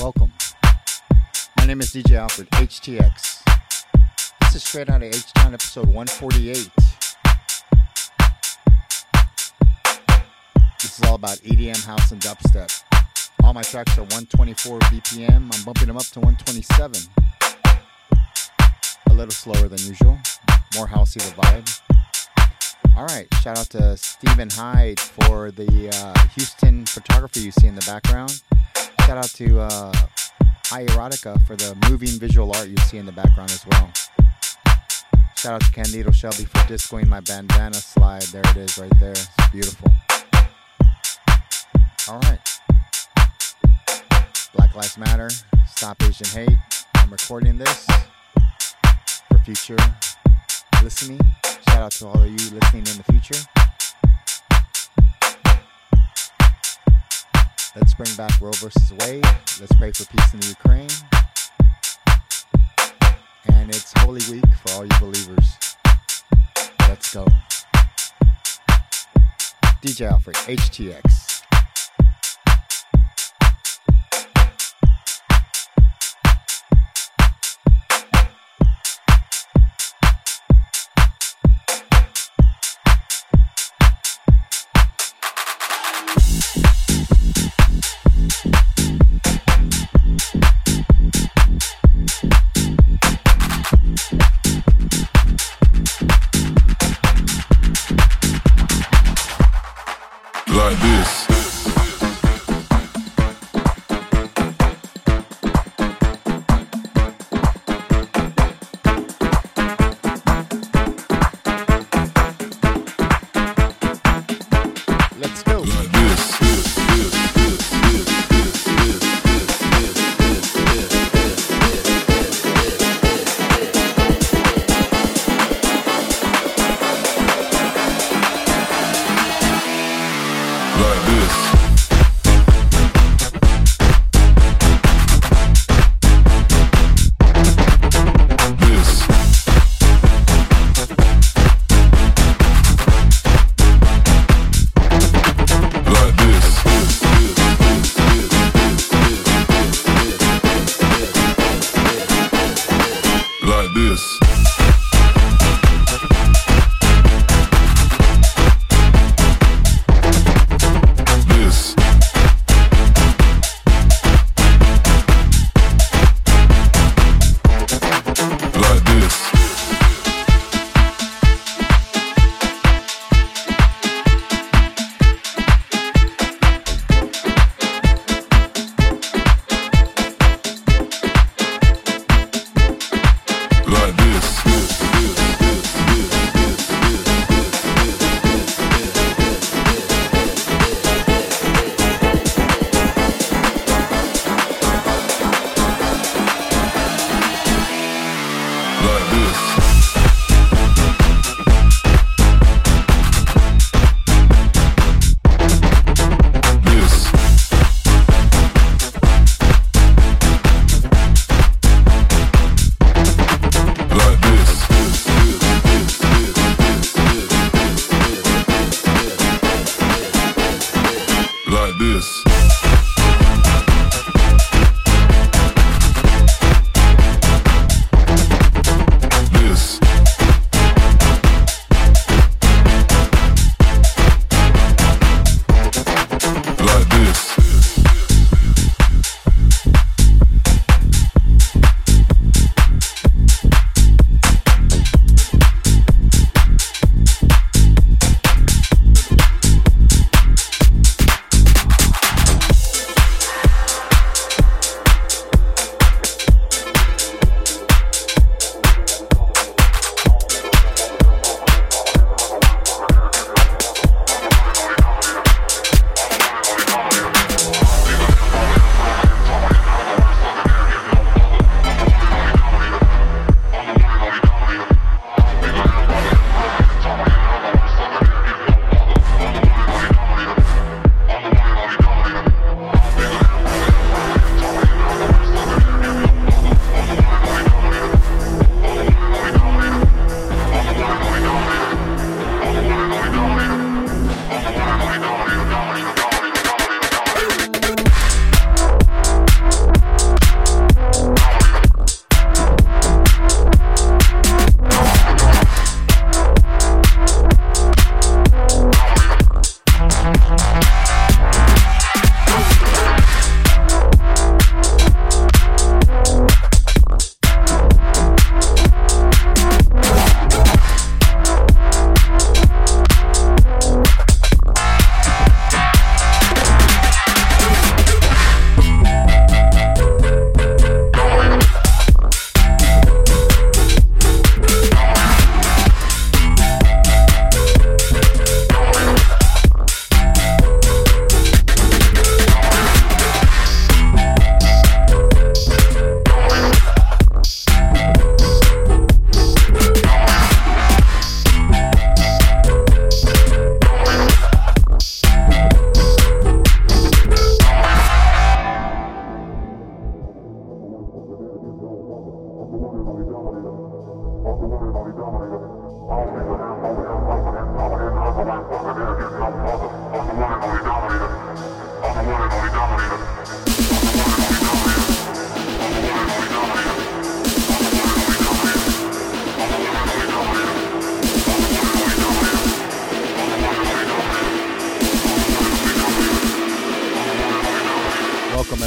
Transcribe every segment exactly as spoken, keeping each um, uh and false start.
welcome. My name is D J Alfred, H T X. This is straight out of H-Town, episode one forty-eight. This is all about E D M, house, and dubstep. All my tracks are one twenty-four B P M. I'm bumping them up to one twenty-seven. A little slower than usual. More housey the vibe. All right, shout out to Stephen Hyde for the uh, Houston photography you see in the background. Shout out to uh, eyeerotika for the moving visual art you see in the background as well. Shout out to Candido Shelby for discoing my bandana slide. There it is right there. It's beautiful. All right. Black Lives Matter. Stop Asian Hate. I'm recording this for future listening. Shout out to all of you listening in the future. Let's bring back World versus. Wade. Let's pray for peace in the Ukraine. And it's Holy Week for all you believers. Let's go. D J Alfred, H T X.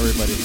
everybody.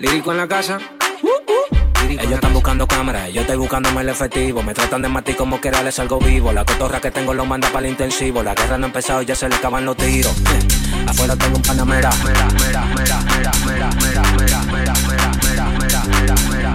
Lírico en la casa. Uh, uh. Ellos están buscando cámaras, yo estoy buscándome el efectivo. Me tratan de matar como quiera les salgo vivo. La cotorra que tengo lo manda para el intensivo. La guerra no ha empezado y ya se le acaban los tiros. Eh. Afuera tengo un Panamera. Mera, mera, mera, mera, mera, mera, mera, mera, mera, mera, mera, mera, mera, mera, mera, mera.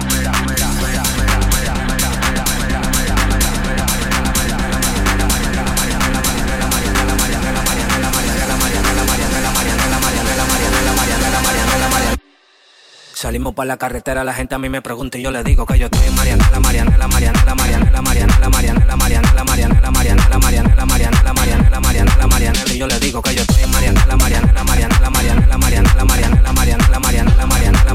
Salimos pa' la carretera, la gente a mí me pregunta y yo le digo que yo estoy en Marianela, Marianela, Marianela, Marianela, Marianela, Marianela, Marianela, Marianela, Marianela, Marianela, Marianela, Marianela, Marianela, Marianela, y yo le digo que yo estoy en Marianela, Marianela, Marianela, Marianela, Marianela, Marianela, Marianela, Marianela, Marianela, Marianela, Marianela,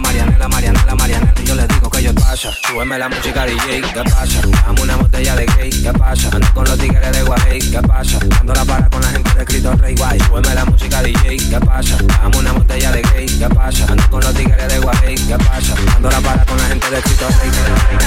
Marianela, Marianela, Marianela, y yo le digo que yo pasa. Súbeme la música D J, ¿qué pasa? Dame una botella de Grey, ¿qué pasa? Ando con los tigres de Guay, ¿qué pasa? Ando la para con la gente de Cristo Rey Guay. Súbeme la música D J, ¿qué pasa? Dame una botella de Grey, ¿qué pasa? Ando con los tigres de Guay, ¿qué pasa? Ando la para con la gente de Cristo Rey Guay.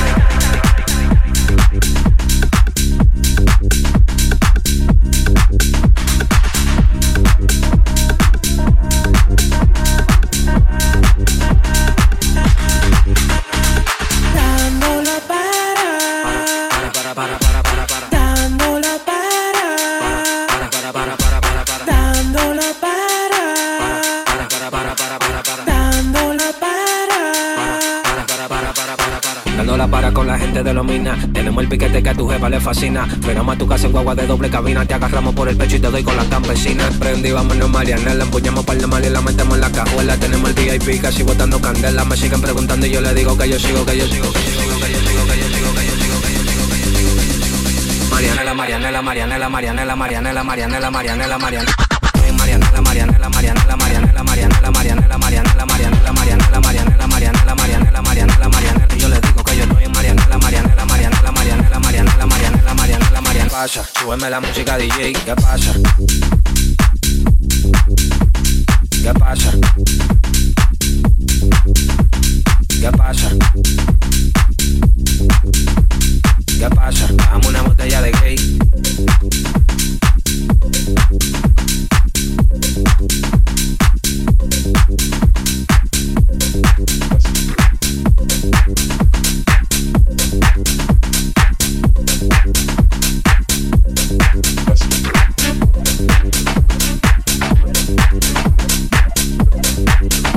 De lo mina. Tenemos el piquete que a tu jefa le fascina. Frenamos a tu casa en guagua de doble cabina. Te agarramos por el pecho y te doy con la campesina. Prendí, vámonos Mariana, la empuñamos para el mal y la metemos en la cajuela. Tenemos el V I P casi botando candela. Me siguen preguntando y yo le digo que yo sigo, que yo sigo, que yo sigo, que yo sigo, que yo sigo, que yo sigo, que yo sigo, que yo sigo. Mariana, Mariana, la Mariana, la Mariana, la Mariana, la Mariana, la Mariana, la Mariana. Mariana, la Mariana, la Mariana, la Mariana, la Mariana, la Mariana, la Mariana, la Mariana, la Mariana, la Mariana, la Mariana, la Mariana, la Mariana, la Mariana. Yo le digo que yo estoy en Mariana, la Mariana, la Mariana, la Mariana, la Mariana, la Mariana, la Mariana, la Mariana. Pasa, súbeme la música D J, ¿qué pasa? ¿Qué pasa? ¿Qué pasa? ¿Qué pasa? Dame una botella de gay. We'll be right back.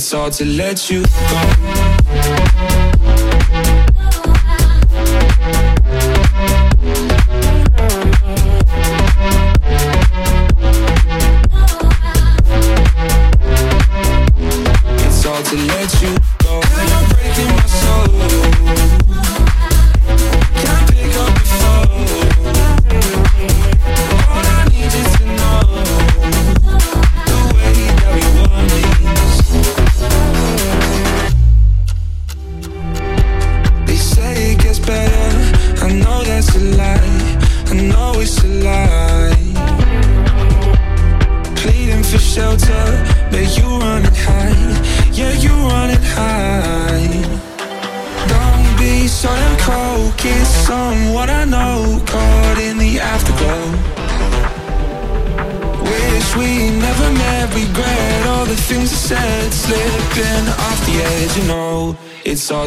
It's hard to let you go.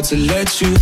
To let you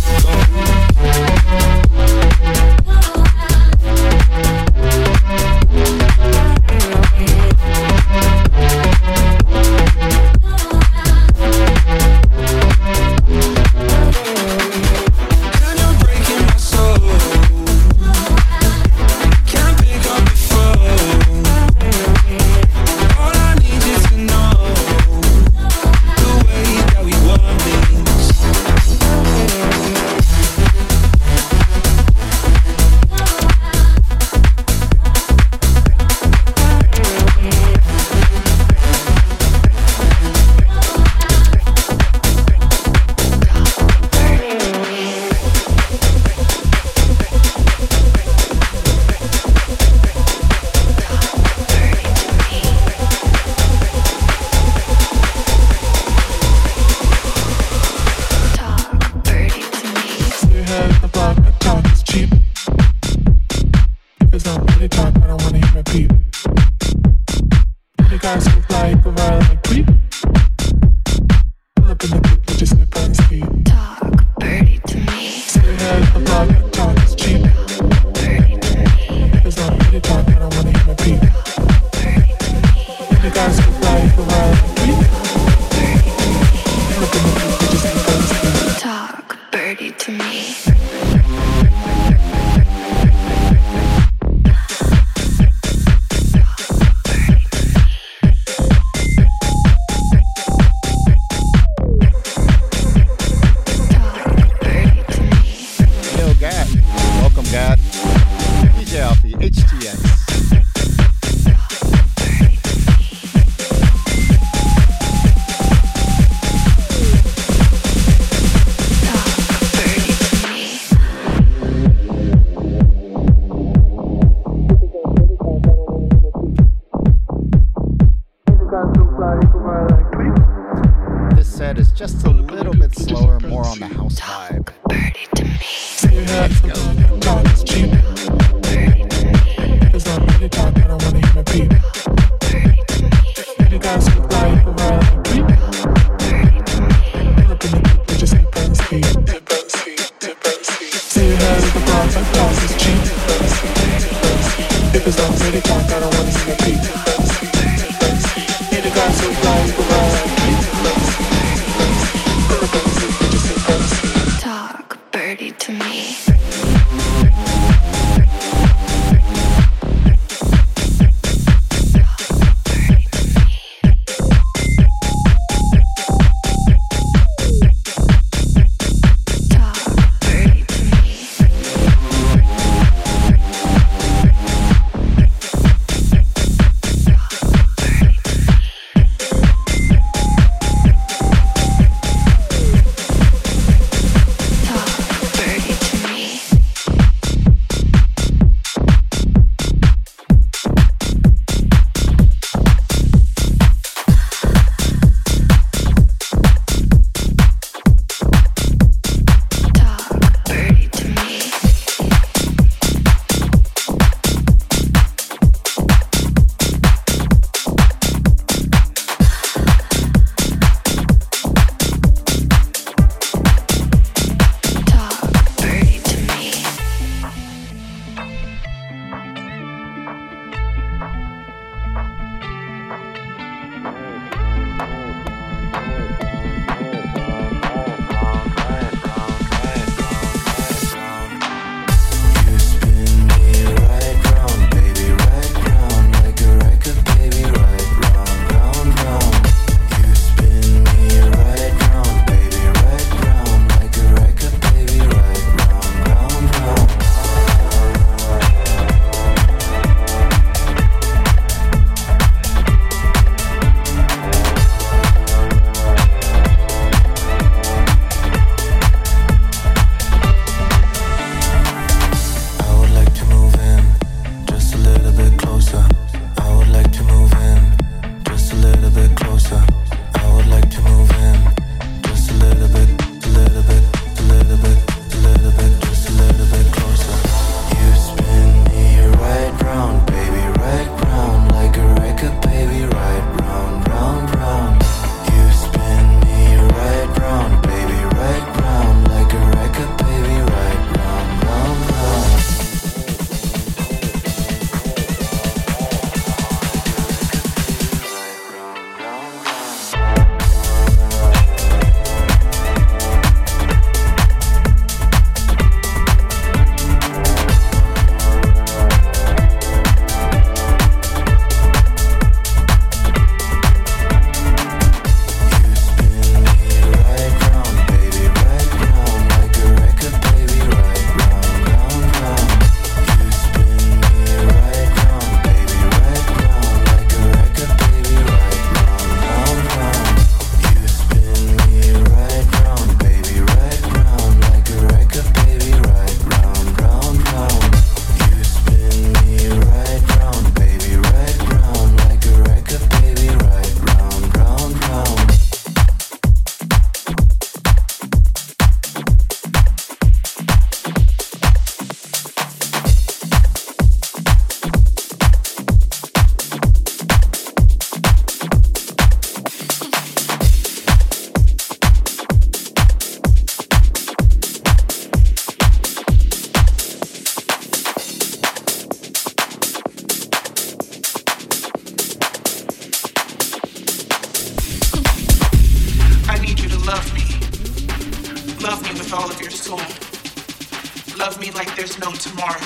me like there's no tomorrow.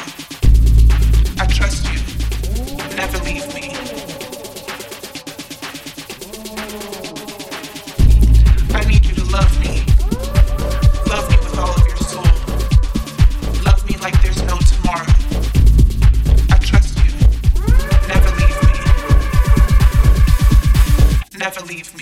I trust you. Never leave me. I need you to love me. Love me with all of your soul. Love me like there's no tomorrow. I trust you. Never leave me. Never leave me.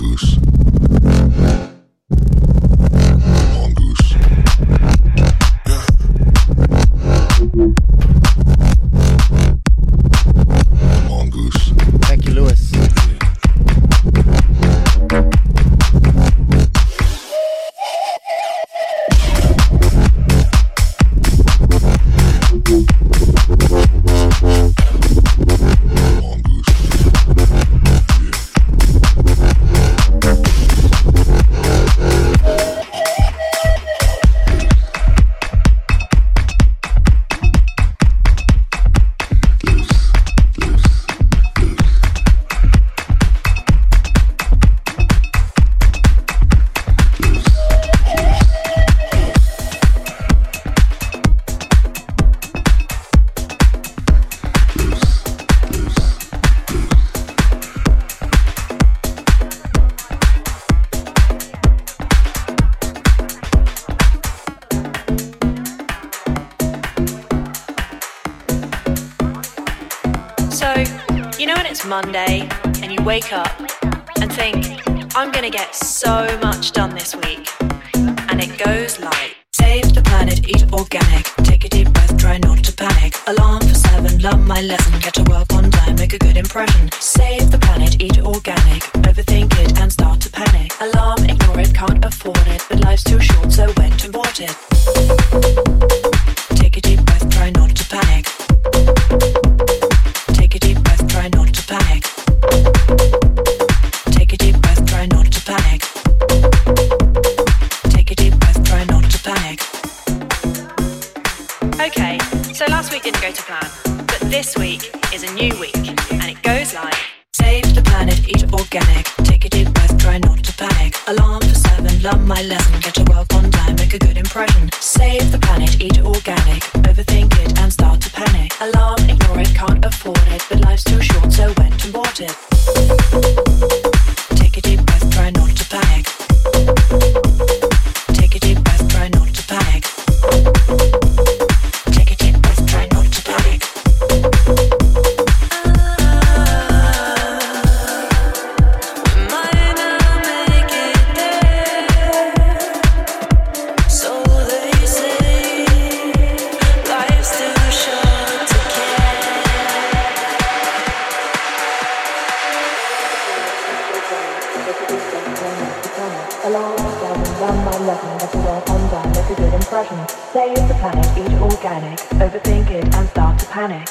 Mongoose. Mongoose. Yeah. Mongoose. Thank you, Lewis. Monday and you wake up and think, I'm gonna get so much done this week, and it goes like: save the planet, eat organic, take a deep breath, try not to panic, alarm for seven, love my lesson, get to work on time, make a good impression, save the planet, eat organic, overthink it and start to panic, alarm, ignore it, can't afford it, but life's too short so went and bought it, take a deep breath, try not to panic. This week is a new week, and it goes like: save the planet, eat organic, take a deep breath, try not to panic, alarm for seven, love my lesson, get to work on time, make a good impression, save the planet, eat organic, overthink it and start to panic, alarm, ignore it, can't afford it, but life's too short so went and bought it, take a deep breath, try not to panic, take a deep breath, try not to panic.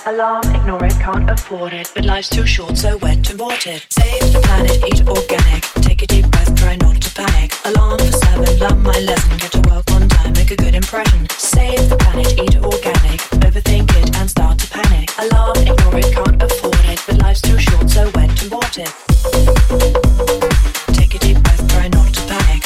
Alarm, ignore it, can't afford it, but life's too short so went and bought it. Save the planet, eat organic, take a deep breath, try not to panic, alarm for seven, love my lesson, get to work on time, make a good impression, save the planet, eat organic, overthink it and start to panic, alarm, ignore it, can't afford it, but life's too short so went and bought it. Take a deep breath, try not to panic.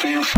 That's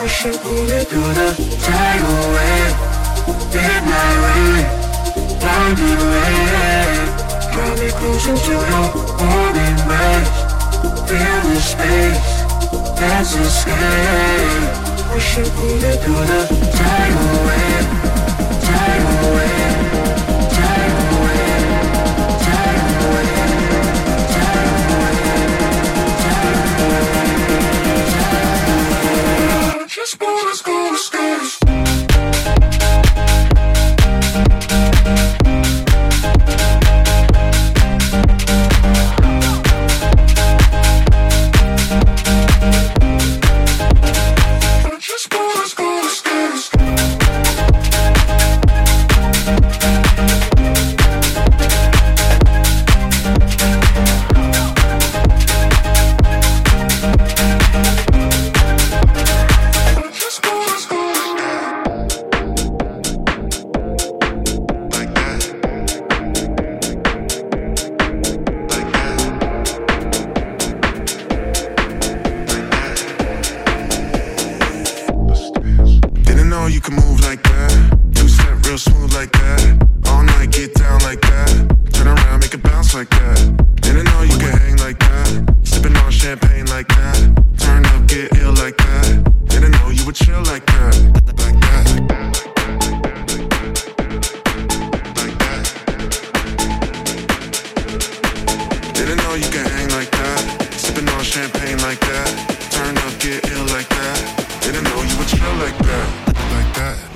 Wish I pulled it through the tidal wave. Did my way, blinding rain. Draw me closer to your warming embrace. Feel the space, that's escape. Wish I pulled it through the tidal wave. Tidal wave, tidal wave, tidal wave, tidal wave, tidal wave. Just go, let's go, let's go, let's go.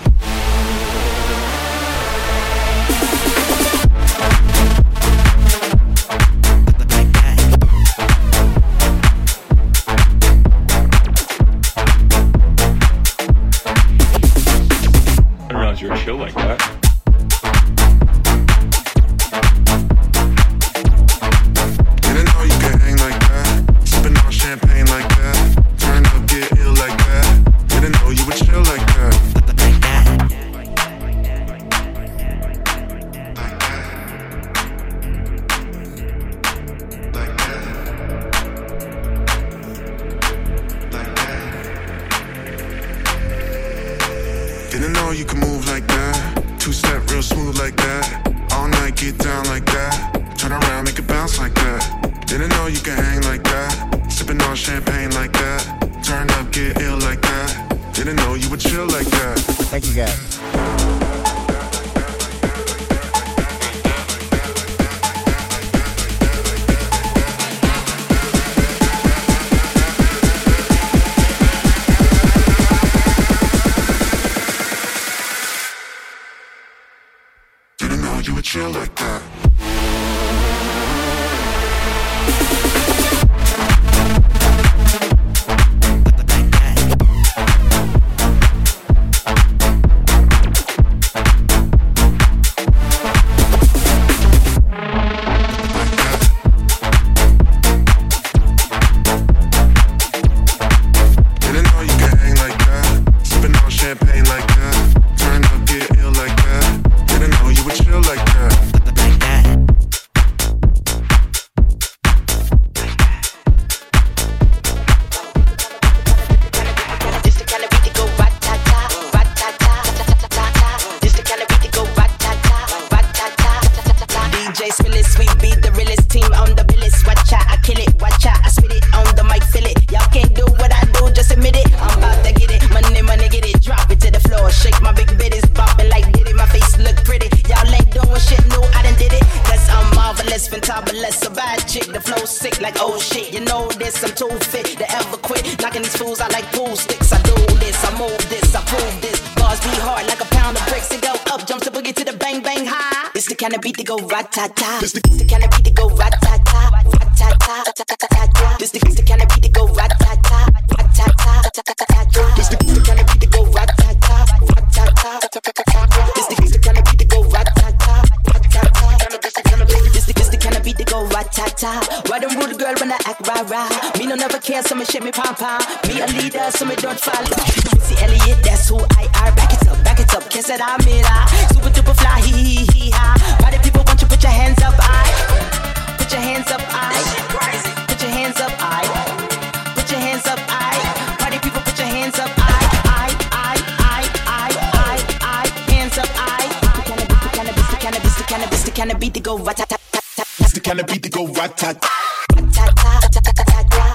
Put your hands up, I. Put your hands up, I. Party people, put your hands up, I. kind of beat to go rat-tat-tat. It's the kind of beat to go rat-tat.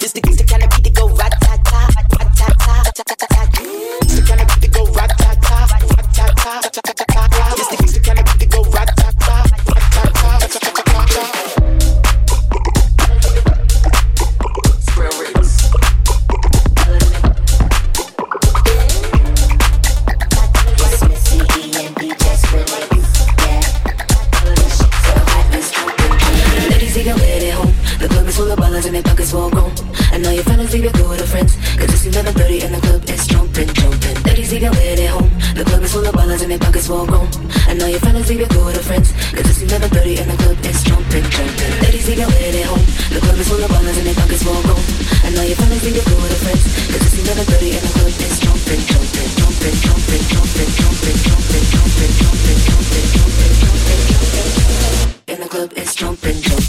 It's the kind of beat to go rat-tat-tat. It's the kind of beat to go rat-tat-tat. It's the kind of beat to go rat-tat-tat. I know your fellas leave your cool with the friends, cause it's eleven thirty and the club is jumping, jumping. Ladies even when at home, the club is full of ballers and their pockets full grown. I know your fellas leave your cool with the friends, cause it's eleven thirty and the club is jumping, jumping. Ladies even when at home, the club is full of ballers and their pockets full grown. I know your fellas leave your cool with the friends, cause it's eleven thirty and the club is jumping, jumping, jumping, jumping, jumping, jumping, jumping, jumping, jumping, jumping, jumping, jumping. And the club is jumping, jumping.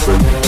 Thank you.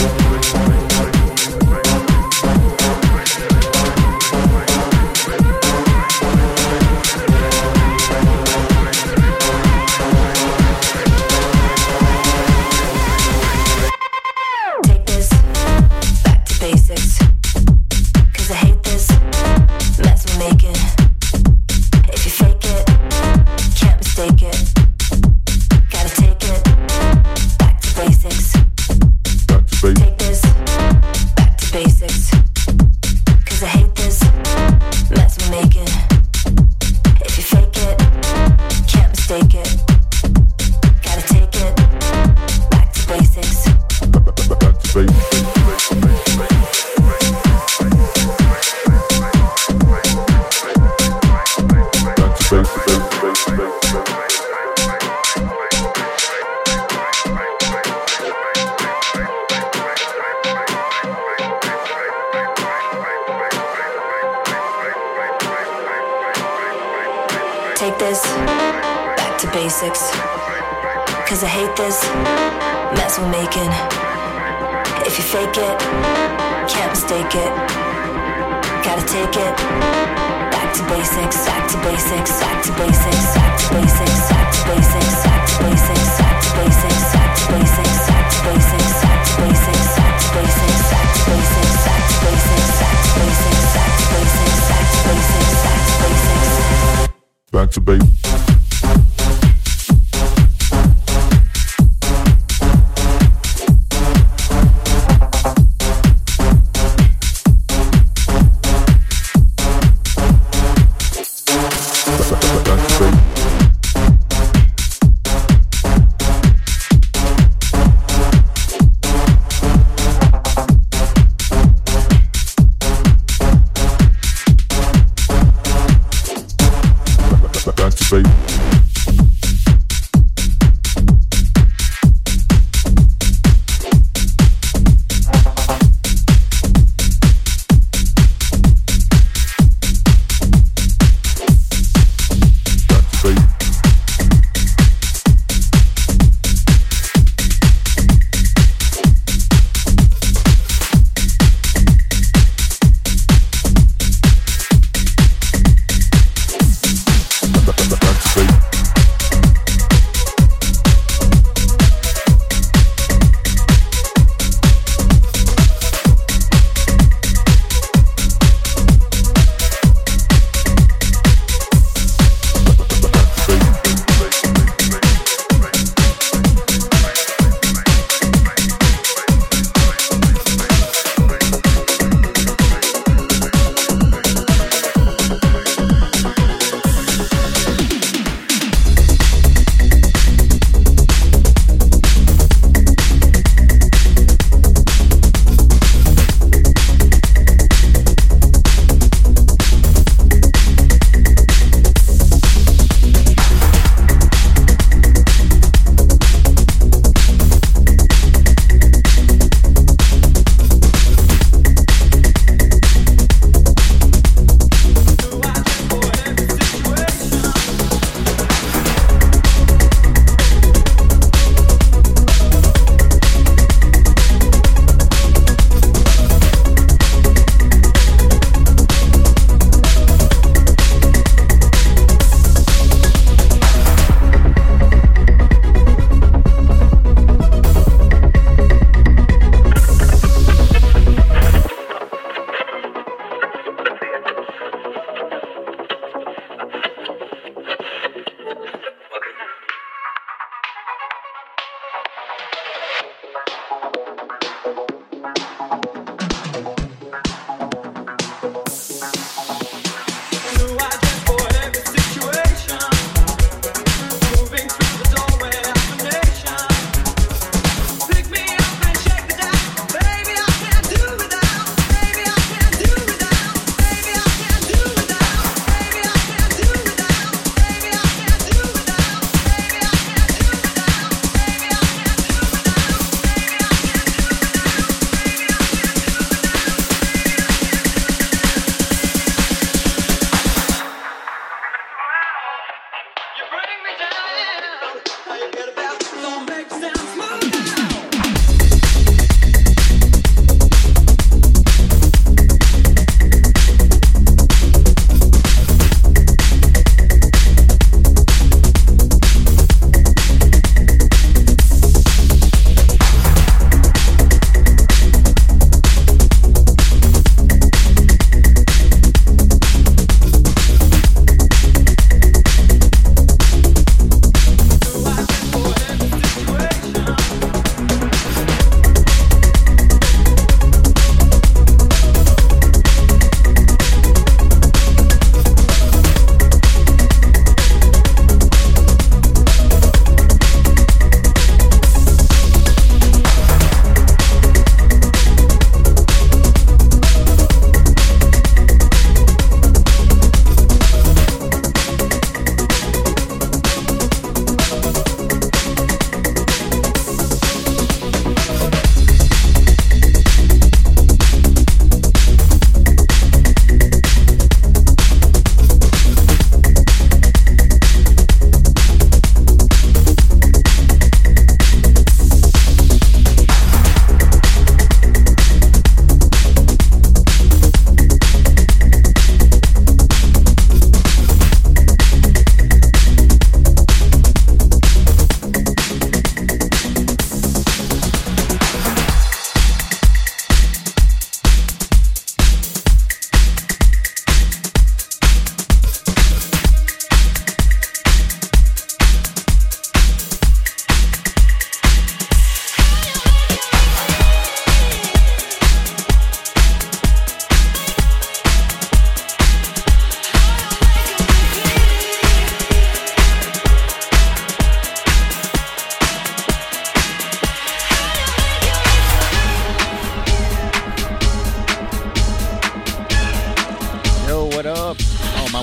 basics, cause I hate this mess we're making. If you fake it, can't mistake it. Gotta take it back to basics, back to basics, back to basics, back to basics, back to basics, back to basics, back to basics, back to basics, back to basics, back to basics, back to basics, back to basics, back to basics, back to basics, back to basics, back to basics, back to basics. Back to basics. Back to basics.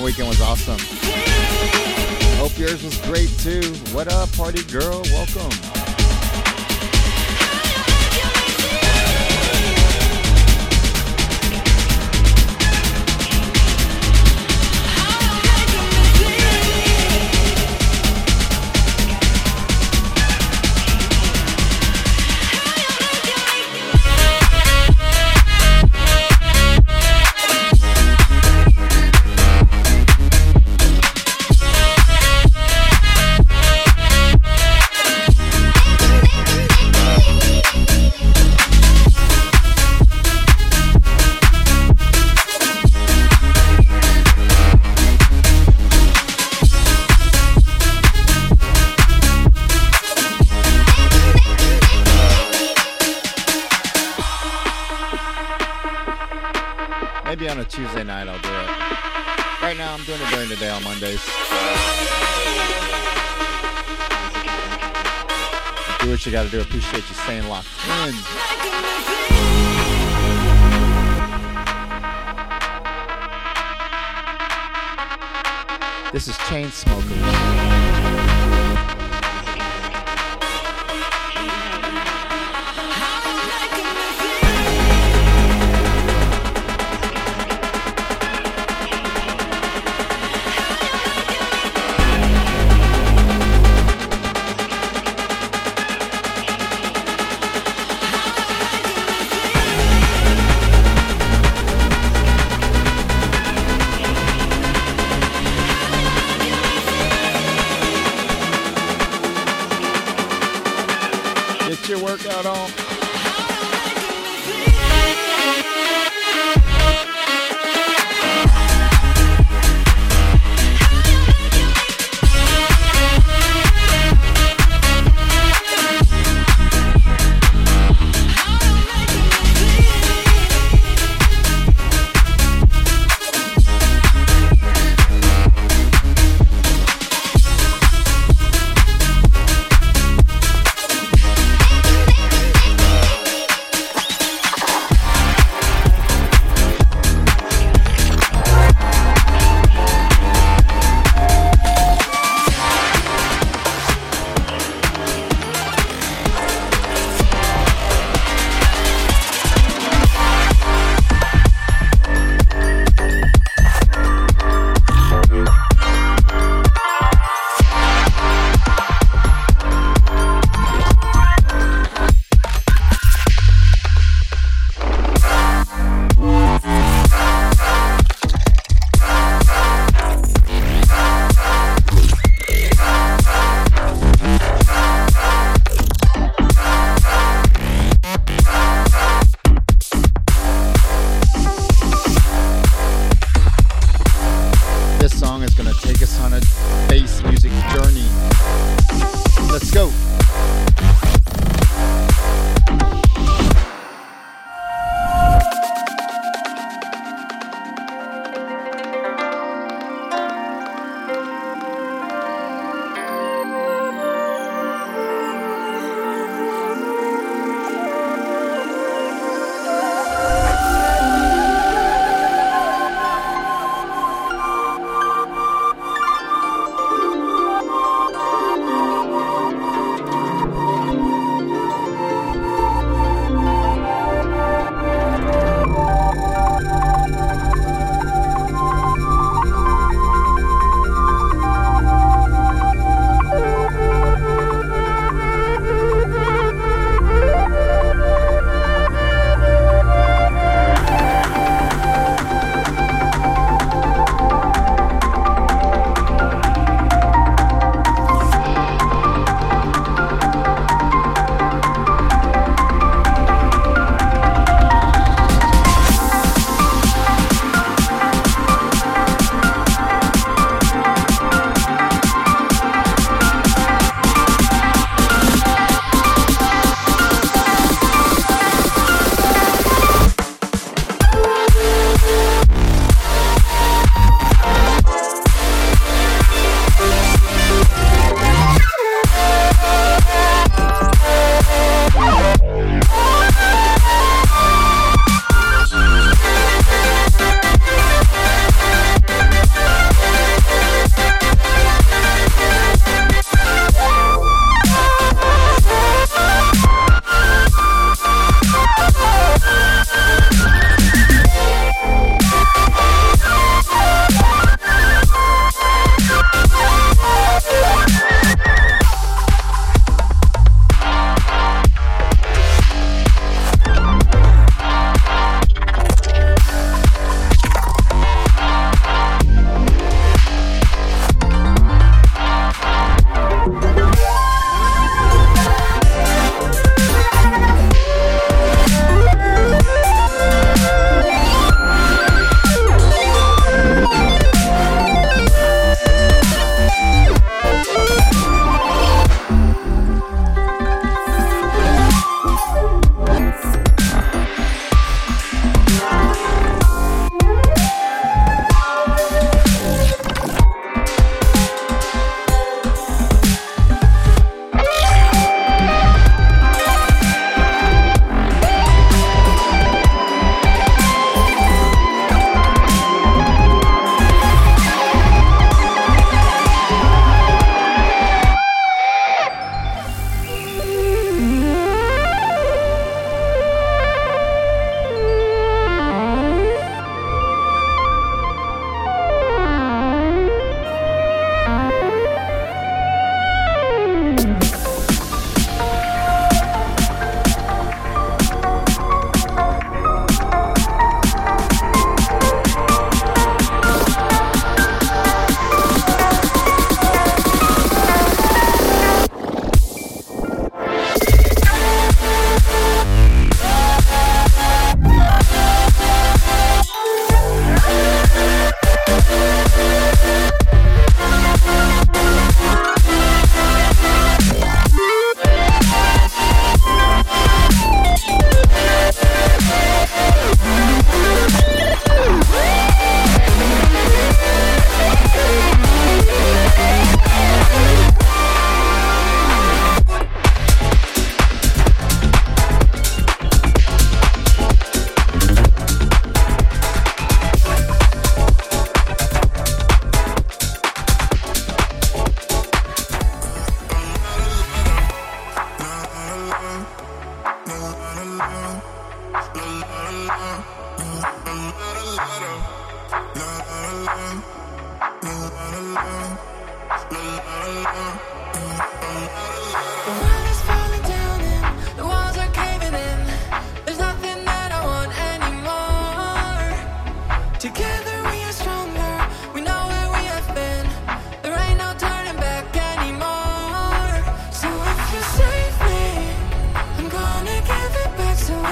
Marathon weekend was awesome. Hope yours was great too. What up, party girl? Welcome. Tuesday night I'll do it. Right now I'm doing it during the day on Mondays. Do what you gotta do. Appreciate you staying locked in. This is Chainsmokers.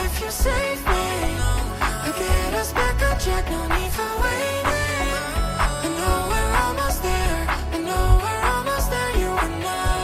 If you save me, I'll get us back on track. No need for waiting. I know we're almost there. I know we're almost there. You and I.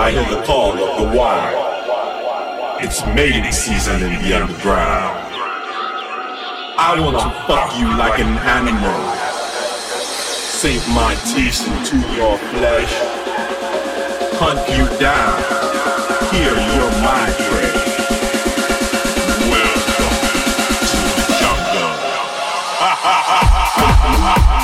I hear the call of the wild. It's mating season in the underground. I wanna fuck you like an animal. Sink my teeth into your flesh. Hunt you down. Here you're my prey. Welcome to the jungle. Ha ha ha ha ha.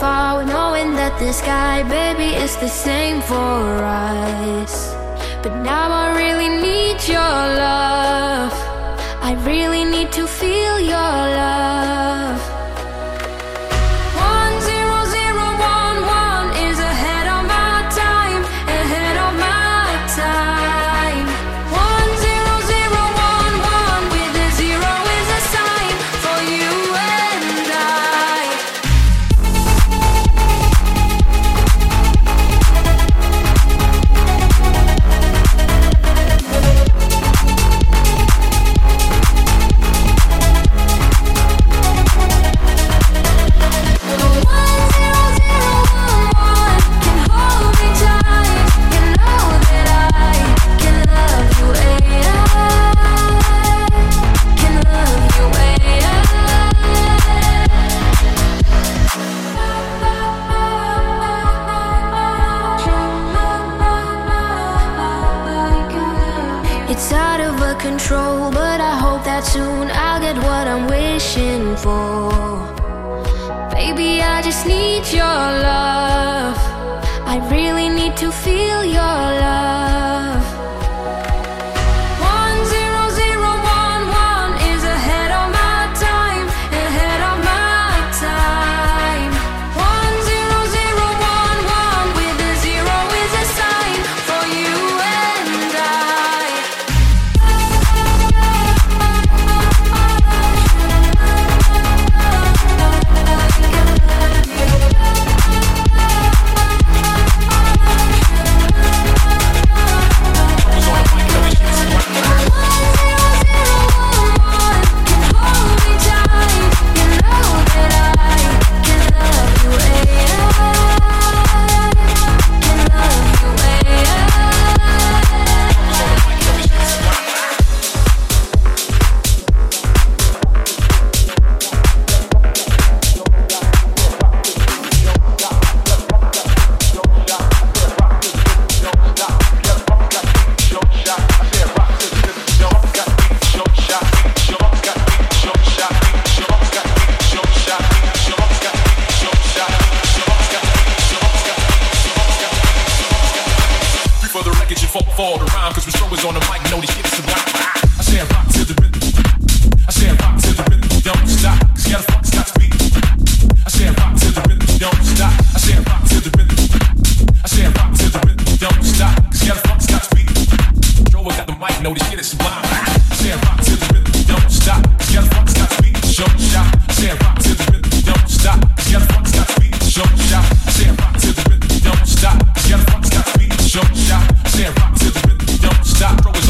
far, knowing that the sky, baby, is the same for us. But now I really need your love. I really need to feel your love. Control, but I hope that soon I'll get what I'm wishing for. Baby, I just need your love. I really need to feel your love. Rock to the rhythm, don't stop. Throw us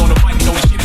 on the mic, no shit.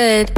good.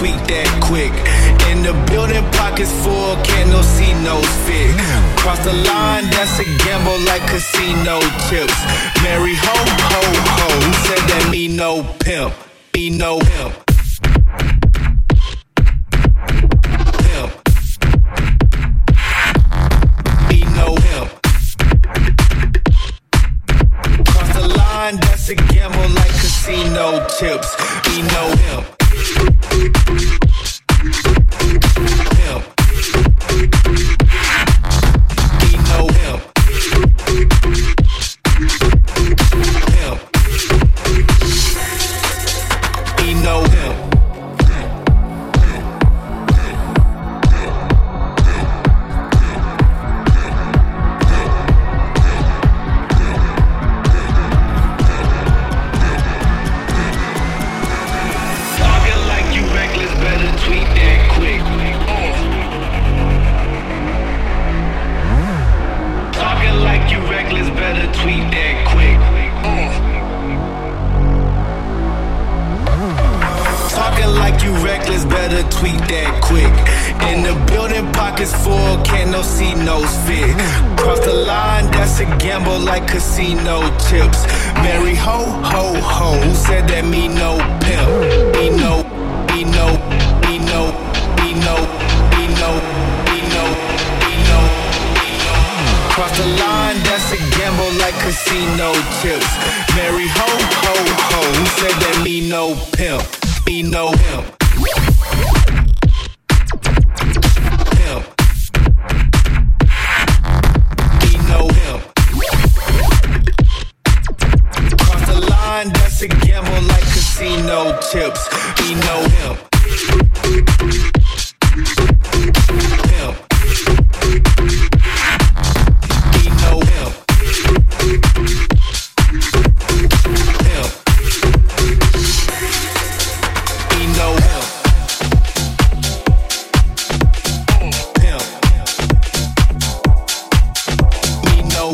Tweet that quick. Oh. better tweet that quick. In the building, pockets full, can't no see no's fit. Cross the line, that's a gamble like casino chips. Mary ho, ho, ho, who said that me no pimp? Be no, be no, be no, be no, be no, be no, be no, be no. Cross the line, that's a gamble like casino chips. Mary ho, ho, ho, who said that me no pimp? Be no pimp. To gamble like casino chips, be no pimp. Pimp. Be no pimp. Pimp. Be no pimp. Pimp. Be no pimp.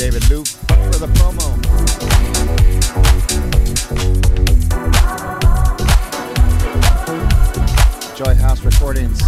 David Loop for the promo. Joy House Recordings.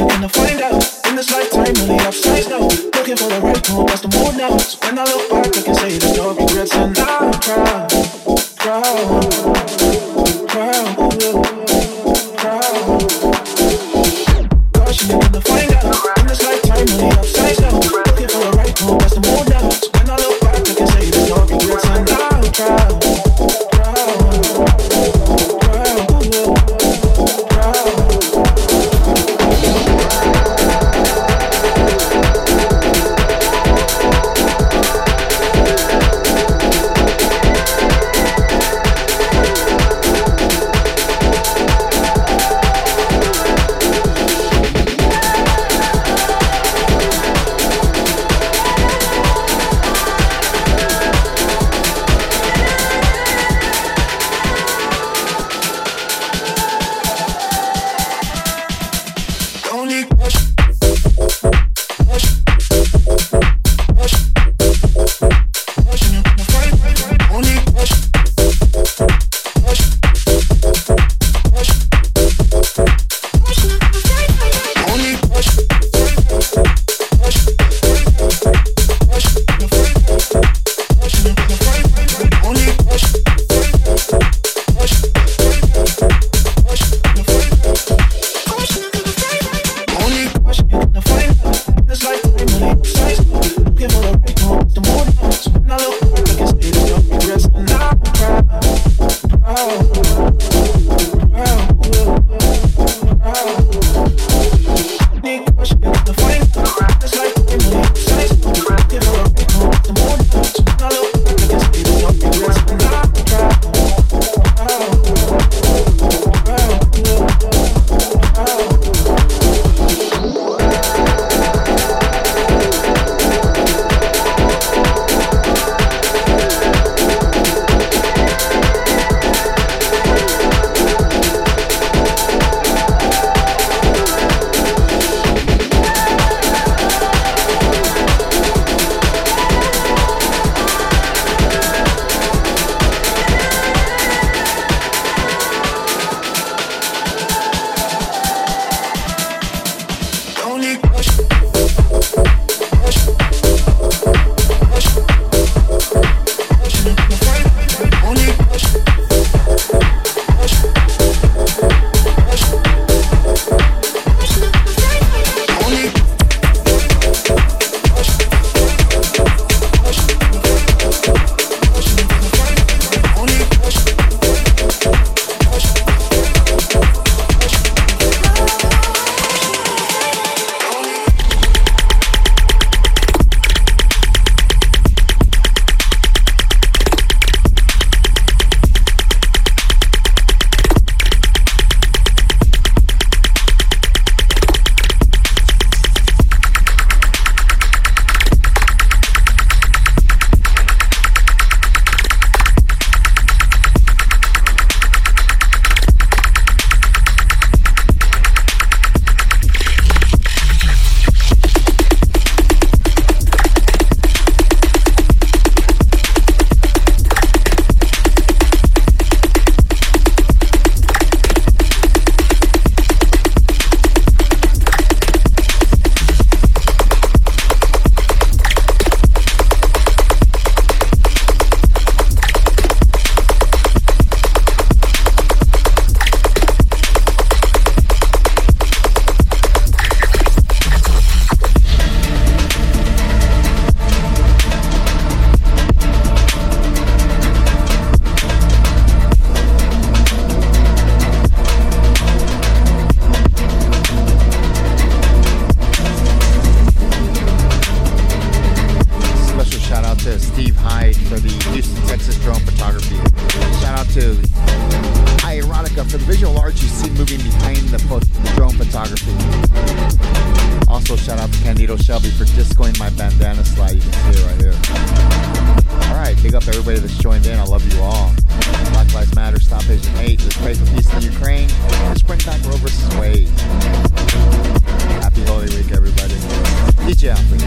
you're gonna find out. In this lifetime, only upsides now. Looking for the right one, that's the mood now. So when I look back, I can say there's no regrets, and I'm proud, proud, proud, proud. Gosh, you're gonna find out. In this lifetime, only upsides now. Looking for the right one, that's the mood now. So when I look back, I can say there's no regrets, and I'm proud.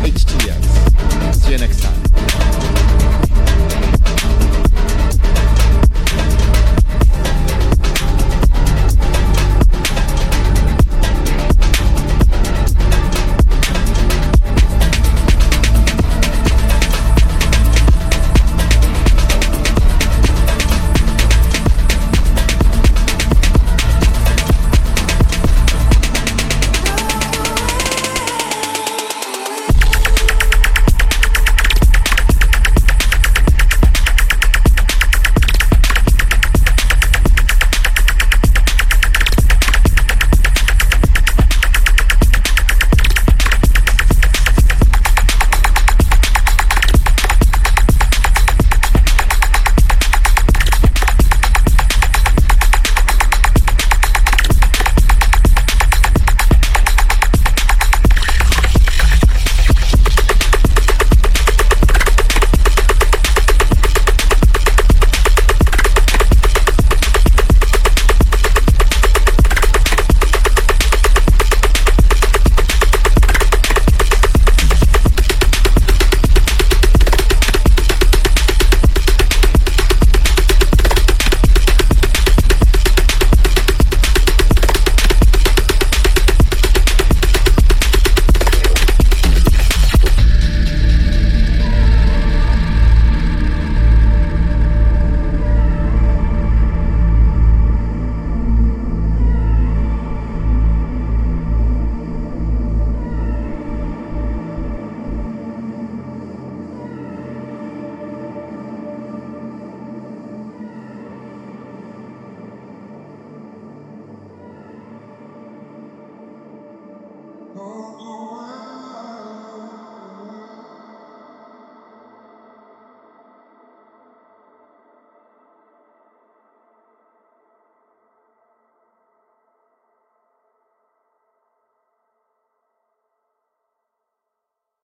H T X. See you next time.